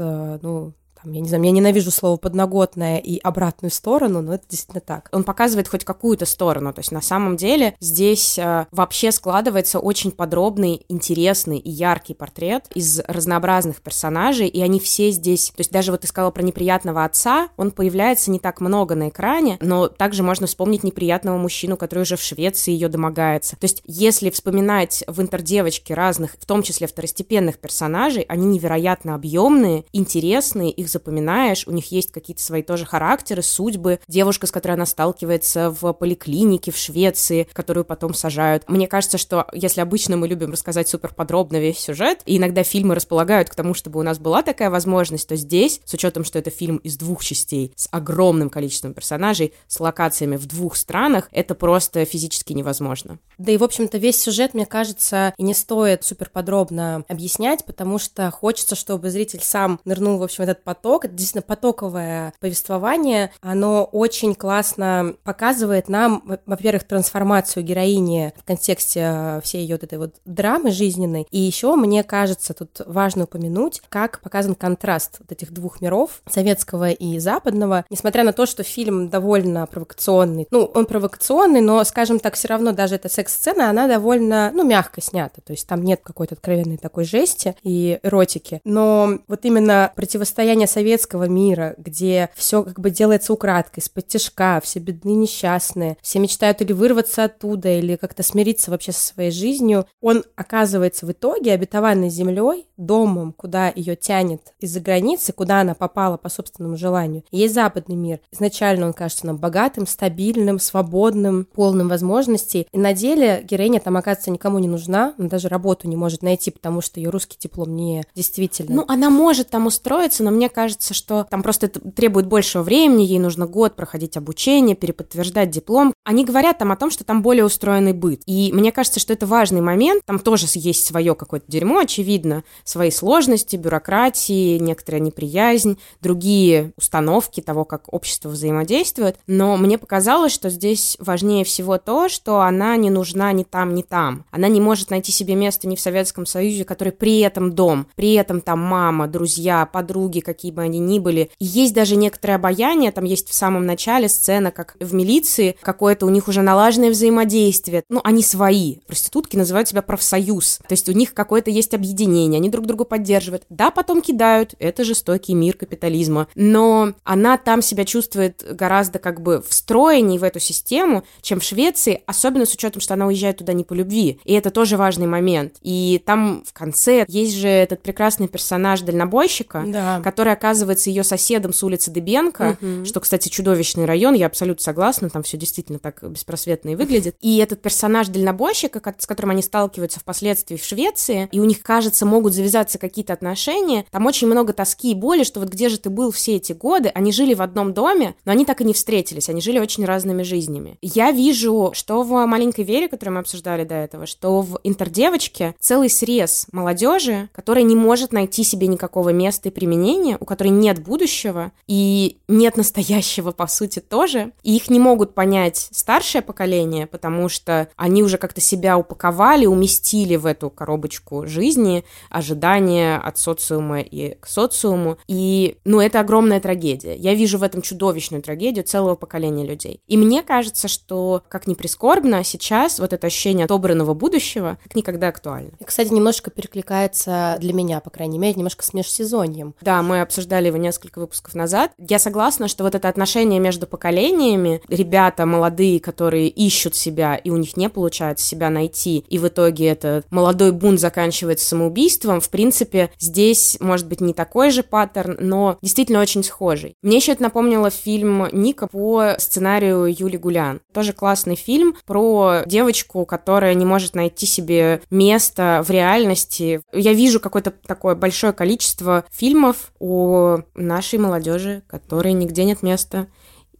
я ненавижу слово «подноготное» и обратную сторону, но это действительно так. Он показывает хоть какую-то сторону, то есть на самом деле здесь вообще складывается очень подробный, интересный и яркий портрет из разнообразных персонажей, и они все здесь, то есть даже вот ты сказала про неприятного отца, он появляется не так много на экране, но также можно вспомнить неприятного мужчину, который уже в Швеции ее домогается. То есть если вспоминать в «Интердевочке» разных, в том числе второстепенных персонажей, они невероятно объемные, интересные, их запоминаешь, у них есть какие-то свои тоже характеры, судьбы. Девушка, с которой она сталкивается в поликлинике в Швеции, которую потом сажают. Мне кажется, что если обычно мы любим рассказать суперподробно весь сюжет, и иногда фильмы располагают к тому, чтобы у нас была такая возможность, то здесь, с учетом, что это фильм из двух частей, с огромным количеством персонажей, с локациями в двух странах, это просто физически невозможно. Да и, в общем-то, весь сюжет, мне кажется, и не стоит суперподробно объяснять, потому что хочется, чтобы зритель сам нырнул, в общем, в этот поток. Это действительно потоковое повествование, оно очень классно показывает нам, во-первых, трансформацию героини в контексте всей ее вот этой вот драмы жизненной, и еще, мне кажется, тут важно упомянуть, как показан контраст вот этих двух миров, советского и западного, несмотря на то, что фильм довольно провокационный. Он провокационный, но, скажем так, все равно даже эта секс-сцена, она довольно, мягко снята, то есть там нет какой-то откровенной такой жести и эротики, но вот именно противостояние советского мира, где все как бы делается украдкой, исподтишка, все бедные, несчастные, все мечтают или вырваться оттуда, или как-то смириться вообще со своей жизнью, он оказывается в итоге обетованной землей, домом, куда ее тянет из-за границы, куда она попала по собственному желанию. И есть западный мир. Изначально он кажется нам богатым, стабильным, свободным, полным возможностей. И на деле героиня там, оказывается, никому не нужна, она даже работу не может найти, потому что ее русский диплом не действительно. Она может там устроиться, но мне кажется, кажется, что там просто это требует большего времени, ей нужно год проходить обучение, переподтверждать диплом. Они говорят там о том, что там более устроенный быт. И мне кажется, что это важный момент. Там тоже есть свое какое-то дерьмо, очевидно, свои сложности, бюрократии, некоторая неприязнь, другие установки того, как общество взаимодействует. Но мне показалось, что здесь важнее всего то, что она не нужна ни там, ни там. Она не может найти себе место ни в Советском Союзе, который при этом дом, при этом там мама, друзья, подруги, какие бы они ни были. И есть даже некоторое обаяние, там есть в самом начале сцена, как в милиции, какое-то у них уже налаженное взаимодействие. Ну, они свои. Проститутки называют себя профсоюз. То есть у них какое-то есть объединение, они друг друга поддерживают. Да, потом кидают, это жестокий мир капитализма. Но она там себя чувствует гораздо как бы встроенней в эту систему, чем в Швеции, особенно с учетом, что она уезжает туда не по любви. И это тоже важный момент. И там в конце есть же этот прекрасный персонаж дальнобойщика, да, который оказывается ее соседом с улицы Дыбенко, угу, что, кстати, чудовищный район, я абсолютно согласна, там все действительно так беспросветно и выглядит. И этот персонаж дальнобойщика, с которым они сталкиваются впоследствии в Швеции, и у них, кажется, могут завязаться какие-то отношения, там очень много тоски и боли, что вот где же ты был все эти годы, они жили в одном доме, но они так и не встретились, они жили очень разными жизнями. Я вижу, что в «Маленькой Вере», которую мы обсуждали до этого, что в «Интердевочке» целый срез молодежи, которая не может найти себе никакого места и применения, у которой нет будущего и нет настоящего, по сути, тоже. И их не могут понять старшее поколение, потому что они уже как-то себя упаковали, уместили в эту коробочку жизни, ожидания от социума и к социуму. И, ну, это огромная трагедия. Я вижу в этом чудовищную трагедию целого поколения людей. И мне кажется, что, как ни прискорбно, сейчас вот это ощущение отобранного будущего как никогда актуально. И, кстати, немножко перекликается для меня, по крайней мере, немножко с межсезоньем. Да, мы обсуждали его несколько выпусков назад. Я согласна, что вот это отношение между поколениями, ребята молодые, которые ищут себя, и у них не получается себя найти, и в итоге этот молодой бунт заканчивается самоубийством, в принципе, здесь, может быть, не такой же паттерн, но действительно очень схожий. Мне еще это напомнило фильм «Ника» по сценарию Юли Гулян. Тоже классный фильм про девочку, которая не может найти себе место в реальности. Я вижу какое-то такое большое количество фильмов о нашей молодежи, которой нигде нет места.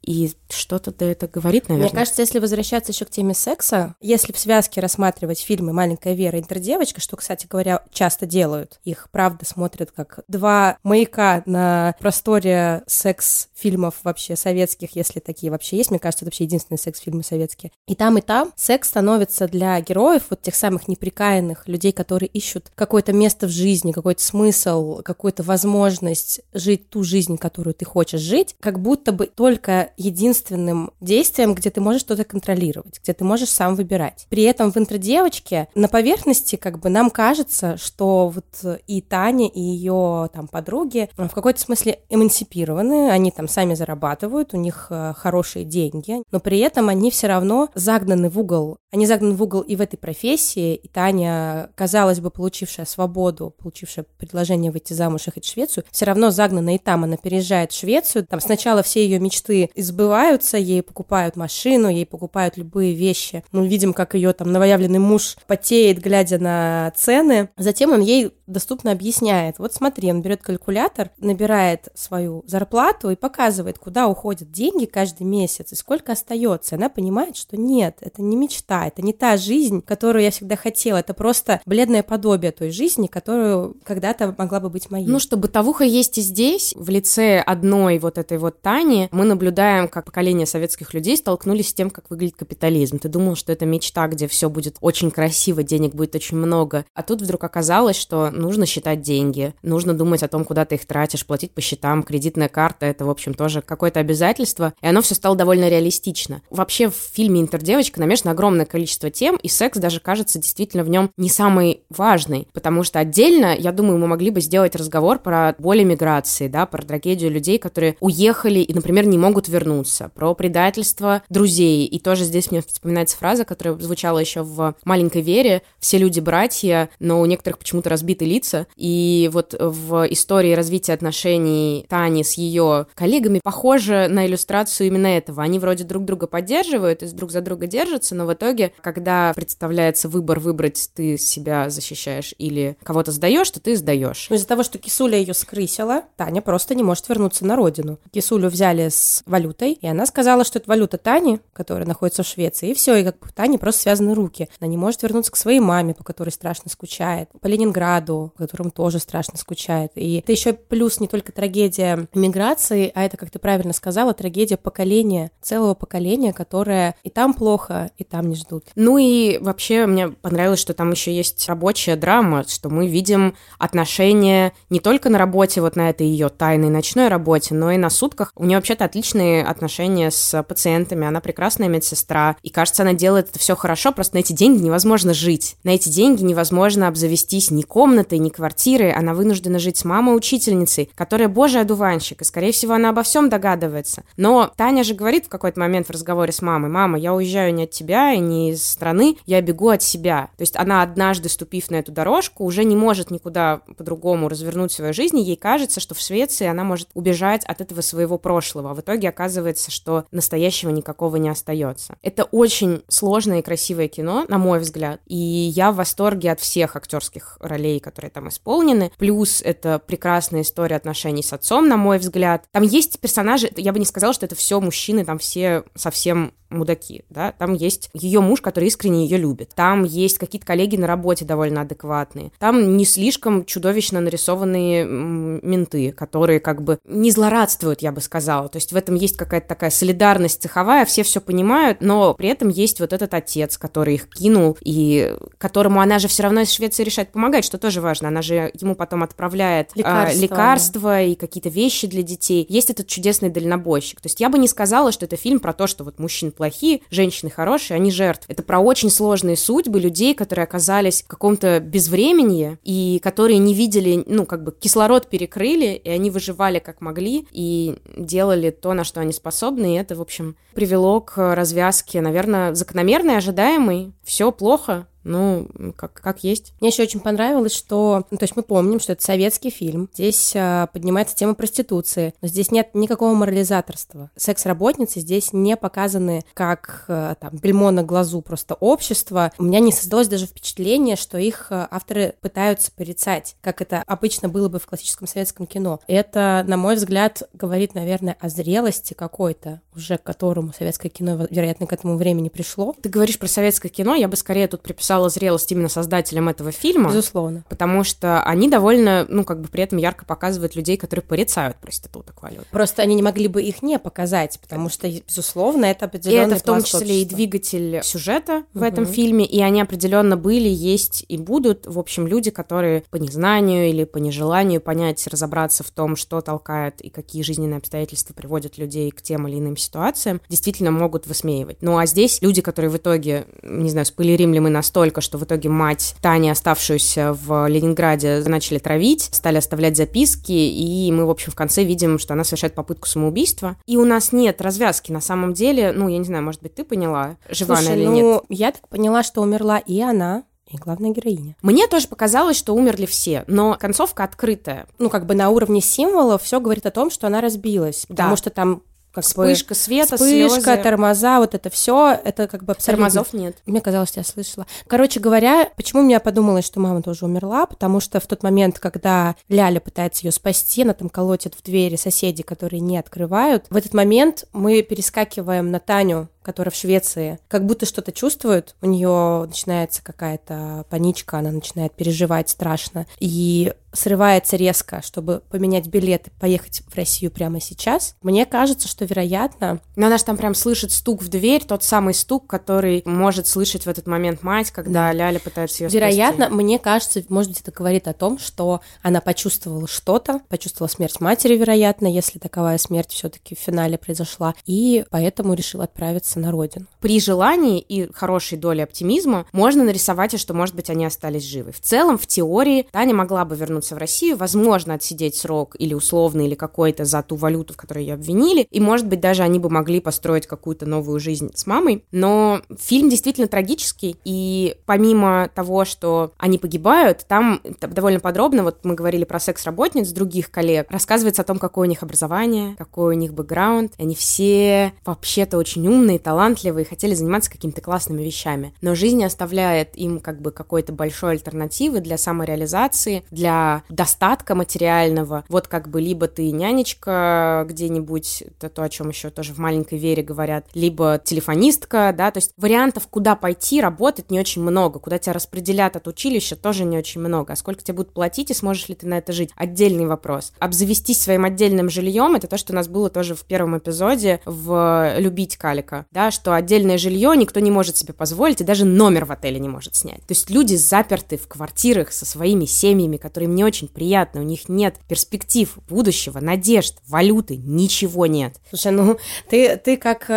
И что-то да это говорит, наверное. Мне кажется, если возвращаться еще к теме секса, если в связке рассматривать фильмы «Маленькая Вера» и «Интердевочка», что, кстати говоря, часто делают, их, правда, смотрят как два маяка на просторе секс-фильмов вообще советских, если такие вообще есть. Мне кажется, это вообще единственные секс-фильмы советские. И там секс становится для героев, вот тех самых неприкаянных людей, которые ищут какое-то место в жизни, какой-то смысл, какую-то возможность жить ту жизнь, которую ты хочешь жить, как будто бы только единственным действием, где ты можешь что-то контролировать, где ты можешь сам выбирать. При этом в «Интердевочке» на поверхности как бы нам кажется, что вот и Таня, и ее там подруги в какой-то смысле эмансипированы, они там сами зарабатывают, у них хорошие деньги, но при этом они все равно загнаны в угол. Они загнаны в угол и в этой профессии, и Таня, казалось бы, получившая свободу, получившая предложение выйти замуж и ехать в Швецию, все равно загнана и там. Она переезжает в Швецию, там сначала все ее мечты сбываются, ей покупают машину, ей покупают любые вещи. Мы видим, как ее там новоявленный муж потеет, глядя на цены. Затем он ей доступно объясняет. Вот смотри, он берет калькулятор, набирает свою зарплату и показывает, куда уходят деньги каждый месяц и сколько остается. Она понимает, что нет, это не мечта, это не та жизнь, которую я всегда хотела. Это просто бледное подобие той жизни, которую когда-то могла бы быть моей. Ну что, бытовуха есть и здесь. В лице одной вот этой вот Тани мы наблюдаем, как поколение советских людей столкнулись с тем, как выглядит капитализм. Ты думал, что это мечта, где все будет очень красиво, денег будет очень много. А тут вдруг оказалось, что нужно считать деньги, нужно думать о том, куда ты их тратишь, платить по счетам, кредитная карта, это, в общем, тоже какое-то обязательство. И оно все стало довольно реалистично. Вообще в фильме «Интердевочка» намешано огромное количество тем, и секс даже кажется действительно в нем не самый важный, потому что отдельно, я думаю, мы могли бы сделать разговор про боль эмиграции, да, про трагедию людей, которые уехали и, например, не могут вернуться вернуться, про предательство друзей. И тоже здесь мне вспоминается фраза, которая звучала еще в «Маленькой Вере». Все люди братья, но у некоторых почему-то разбиты лица. И вот в истории развития отношений Тани с ее коллегами похоже на иллюстрацию именно этого. Они вроде друг друга поддерживают и друг за друга держатся, но в итоге, когда представляется выбор выбрать, ты себя защищаешь или кого-то сдаешь, то ты сдаешь. Но из-за того, что Кисуля ее скрысила, Таня просто не может вернуться на родину. Кисулю взяли с валютой, и она сказала, что это валюта Тани, которая находится в Швеции, и все, и как бы Тане просто связаны руки. Она не может вернуться к своей маме, по которой страшно скучает, по Ленинграду, по которому тоже страшно скучает. И это еще плюс не только трагедия миграции, а это, как ты правильно сказала, трагедия поколения, целого поколения, которое и там плохо, и там не ждут. Ну и вообще мне понравилось, что там еще есть рабочая драма, что мы видим отношения не только на работе, вот на этой ее тайной ночной работе, но и на сутках. У нее вообще-то отличные отношения с пациентами, она прекрасная медсестра, и кажется, она делает это все хорошо, просто на эти деньги невозможно жить. На эти деньги невозможно обзавестись ни комнатой, ни квартирой, она вынуждена жить с мамой-учительницей, которая божий одуванчик, и, скорее всего, она обо всем догадывается. Но Таня же говорит в какой-то момент в разговоре с мамой: «Мама, я уезжаю не от тебя и не из страны, я бегу от себя». То есть она, однажды ступив на эту дорожку, уже не может никуда по-другому развернуть свою жизнь, и ей кажется, что в Швеции она может убежать от этого своего прошлого, а в итоге оказывается, что настоящего никакого не остается. Это очень сложное и красивое кино, на мой взгляд, и я в восторге от всех актерских ролей, которые там исполнены, плюс это прекрасная история отношений с отцом, на мой взгляд. Там есть персонажи, я бы не сказала, что это все мужчины, там все совсем мудаки, да, там есть ее муж, который искренне ее любит, там есть какие-то коллеги на работе довольно адекватные, там не слишком чудовищно нарисованные менты, которые как бы не злорадствуют, я бы сказала, то есть в этом есть какая-то такая солидарность цеховая, все понимают, но при этом есть вот этот отец, который их кинул, и которому она же все равно из Швеции решает помогать, что тоже важно, она же ему потом отправляет лекарства и какие-то вещи для детей, есть этот чудесный дальнобойщик, то есть я бы не сказала, что это фильм про то, что вот мужчины плохие, женщины хорошие, они жертвы. Это про очень сложные судьбы людей, которые оказались в каком-то безвременье и которые не видели, ну, как бы кислород перекрыли, и они выживали как могли и делали то, на что они способны, и это, в общем, привело к развязке, наверное, закономерной, ожидаемой. Все плохо. Ну, как есть. Мне еще очень понравилось, что... Ну, то есть мы помним, что это советский фильм. Здесь поднимается тема проституции. Но здесь нет никакого морализаторства. Секс-работницы здесь не показаны как там бельмо на глазу просто общества. У меня не создалось даже впечатление, что их авторы пытаются порицать, как это обычно было бы в классическом советском кино. Это, на мой взгляд, говорит, наверное, о зрелости какой-то, уже к которому советское кино, вероятно, к этому времени пришло. Ты говоришь про советское кино, я бы скорее тут приписала зрелость именно создателям этого фильма. Безусловно. Потому что они довольно, ну, как бы при этом ярко показывают людей, которые порицают проституток валют. Просто они не могли бы их не показать, потому что, безусловно, это определенный класс общества. И это в том числе и двигатель сюжета в этом фильме, и они определенно были, есть и будут, в общем, люди, которые по незнанию или по нежеланию понять, разобраться в том, что толкает и какие жизненные обстоятельства приводят людей к тем или иным ситуациям, действительно могут высмеивать. Ну, а здесь люди, которые в итоге, не знаю, спойлерим ли мы на только что в итоге мать Тани, оставшуюся в Ленинграде, начали травить, стали оставлять записки, и мы, в общем, в конце видим, что она совершает попытку самоубийства. И у нас нет развязки, на самом деле, ну, я не знаю, может быть, ты поняла, жива она или нет? Слушай, ну, я так поняла, что умерла и она, и главная героиня. Мне тоже показалось, что умерли все, но концовка открытая. Ну, как бы на уровне символов все говорит о том, что она разбилась, потому что там... Как вспышка света, вспышка, слезы. Тормоза, вот это все, это как бы... Абсолютно... Тормозов нет. Мне казалось, что я слышала. Короче говоря, почему мне подумалось, что мама тоже умерла, потому что в тот момент, когда Ляля пытается ее спасти, она там колотит в двери соседей, которые не открывают, в этот момент мы перескакиваем на Таню, которая в Швеции, как будто что-то чувствует, у нее начинается какая-то паничка, она начинает переживать страшно, и срывается резко, чтобы поменять билет и поехать в Россию прямо сейчас. Мне кажется, что вероятно... Но она же там прям слышит стук в дверь, тот самый стук, который может слышать в этот момент мать, когда Ляля пытается ее спасти. Вероятно, мне кажется, может быть, это говорит о том, что она почувствовала что-то, почувствовала смерть матери, вероятно, если таковая смерть все-таки в финале произошла, и поэтому решила отправиться на родину. При желании и хорошей доле оптимизма можно нарисовать, и что, может быть, они остались живы. В целом, в теории, Таня могла бы вернуться вернуться в Россию, возможно, отсидеть срок или условный, или какой-то за ту валюту, в которой ее обвинили, и, может быть, даже они бы могли построить какую-то новую жизнь с мамой. Но фильм действительно трагический, и помимо того, что они погибают, там довольно подробно, вот мы говорили про секс-работниц других коллег, рассказывается о том, какое у них образование, какой у них бэкграунд. Они все вообще-то очень умные, талантливые, хотели заниматься какими-то классными вещами. Но жизнь не оставляет им как бы какой-то большой альтернативы для самореализации, для достатка материального. Вот как бы либо ты нянечка где-нибудь, это то, о чем еще тоже в «Маленькой Вере» говорят, либо телефонистка, да, то есть вариантов, куда пойти работать, не очень много, куда тебя распределят от училища, тоже не очень много. А сколько тебе будут платить и сможешь ли ты на это жить? Отдельный вопрос. Обзавестись своим отдельным жильем — это то, что у нас было тоже в первом эпизоде в «Любить Калика», да, что отдельное жилье никто не может себе позволить и даже номер в отеле не может снять. То есть люди заперты в квартирах со своими семьями, которым не очень приятно, у них нет перспектив, будущего, надежд, валюты, ничего нет. Слушай, ну ты как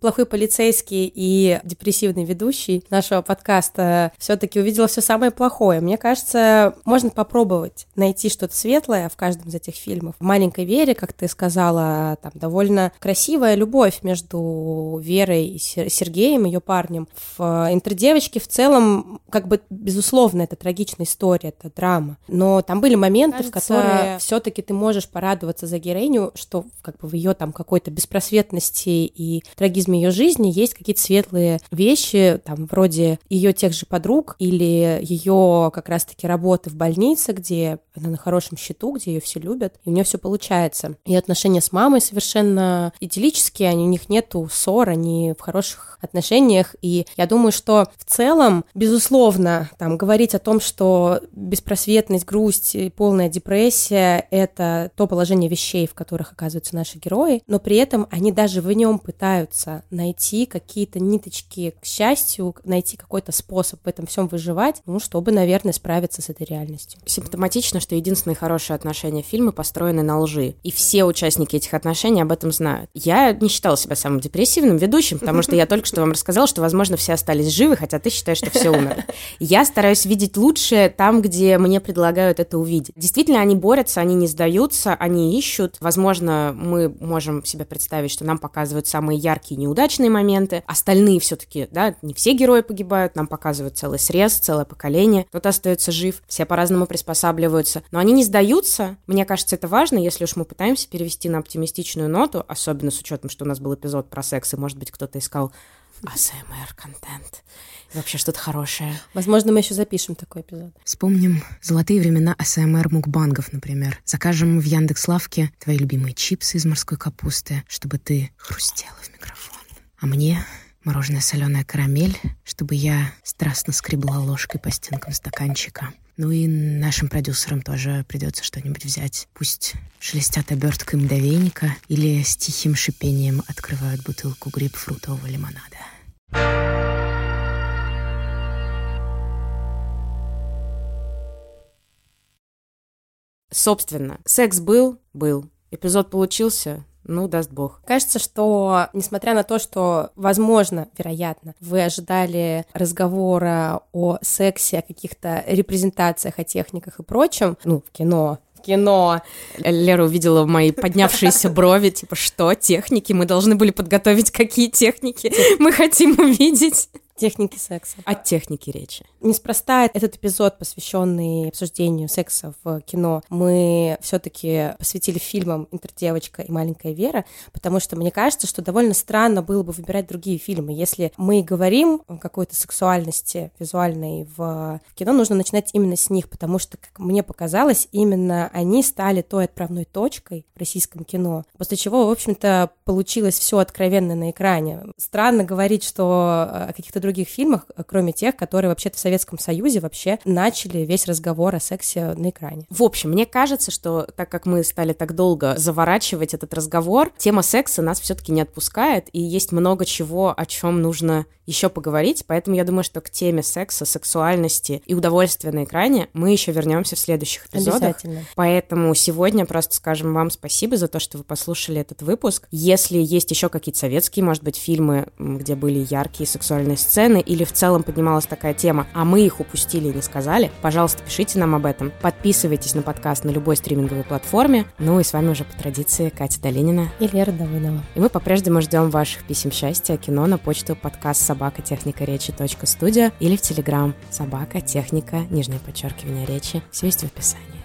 плохой полицейский и депрессивный ведущий нашего подкаста все-таки увидела все самое плохое. Мне кажется, можно попробовать найти что-то светлое в каждом из этих фильмов. В «Маленькой Вере», как ты сказала, там довольно красивая любовь между Верой и Сергеем, ее парнем. В «Интердевочке» в целом, как бы, безусловно, это трагичная история, это драма. Но там были моменты, кажется, в которые все-таки ты можешь порадоваться за героиню, что как бы в ее там какой-то беспросветности и трагизме ее жизни есть какие-то светлые вещи, там вроде ее тех же подруг или ее как раз-таки работы в больнице, где она на хорошем счету, где ее все любят, и у нее все получается. И отношения с мамой совершенно идиллические, у них нету ссор, они в хороших отношениях. И я думаю, что в целом, безусловно, там говорить о том, что беспросветность, грусть и полная депрессия — это то положение вещей, в которых оказываются наши герои, но при этом они даже в нем пытаются найти какие-то ниточки к счастью, найти какой-то способ в этом всем выживать, ну, чтобы, наверное, справиться с этой реальностью. Симптоматично, что единственные хорошие отношения в фильме построены на лжи, и все участники этих отношений об этом знают. Я не считала себя самым депрессивным ведущим, потому что я только что вам рассказала, что, возможно, все остались живы, хотя ты считаешь, что все умерли. Я стараюсь видеть лучшее там, где мне предлагают это увидеть. Действительно, они борются, они не сдаются, они ищут. Возможно, мы можем себе представить, что нам показывают самые яркие неудачные моменты. Остальные все-таки, да, не все герои погибают, нам показывают целый срез, целое поколение. Кто-то остается жив, все по-разному приспосабливаются. Но они не сдаются. Мне кажется, это важно, если уж мы пытаемся перевести на оптимистичную ноту, особенно с учетом, что у нас был эпизод про секс, и, может быть, кто-то искал ASMR-контент. Вообще что-то хорошее. Возможно, мы еще запишем такой эпизод. Вспомним золотые времена ASMR-мукбангов, например. Закажем в Яндекс.Лавке твои любимые чипсы из морской капусты, чтобы ты хрустела в микрофон. А мне мороженое соленая карамель, чтобы я страстно скребла ложкой по стенкам стаканчика. Ну и нашим продюсерам тоже придется что-нибудь взять. Пусть шелестят оберткой муравейника или с тихим шипением открывают бутылку грейпфрутового лимонада. Собственно, секс был. Эпизод получился. Ну, даст бог. Кажется, что, несмотря на то, что, возможно, вероятно, вы ожидали разговора о сексе, о каких-то репрезентациях, о техниках и прочем, ну, в кино... Кино. Лера увидела мои поднявшиеся брови, типа, что, техники? Мы должны были подготовить, какие техники мы хотим увидеть. Техники секса. От техники речи. Неспроста этот эпизод, посвященный обсуждению секса в кино, мы все-таки посвятили фильмам «Интердевочка» и «Маленькая Вера», потому что мне кажется, что довольно странно было бы выбирать другие фильмы. Если мы говорим о какой-то сексуальности визуальной в кино, нужно начинать именно с них, потому что, как мне показалось, именно они стали той отправной точкой в российском кино, после чего, в общем-то, получилось все откровенно на экране. Странно говорить, что о каких-то других фильмах, кроме тех, которые вообще-то в Советском Союзе вообще начали весь разговор о сексе на экране. В общем, мне кажется, что так как мы стали так долго заворачивать этот разговор, тема секса нас все-таки не отпускает, и есть много чего, о чем нужно еще поговорить, поэтому я думаю, что к теме секса, сексуальности и удовольствия на экране мы еще вернемся в следующих эпизодах. Обязательно. Поэтому сегодня просто скажем вам спасибо за то, что вы послушали этот выпуск. Если есть еще какие-то советские, может быть, фильмы, где были яркие сексуальные сцены или в целом поднималась такая тема, а мы их упустили и не сказали, пожалуйста, пишите нам об этом. Подписывайтесь на подкаст на любой стриминговой платформе. Ну и с вами уже по традиции Катя Долинина и Лера Давыдова. И мы по-прежнему ждем ваших писем счастья о кино на почту podcast@техникаречи.студия или в Телеграм @техника_речи. Все есть в описании.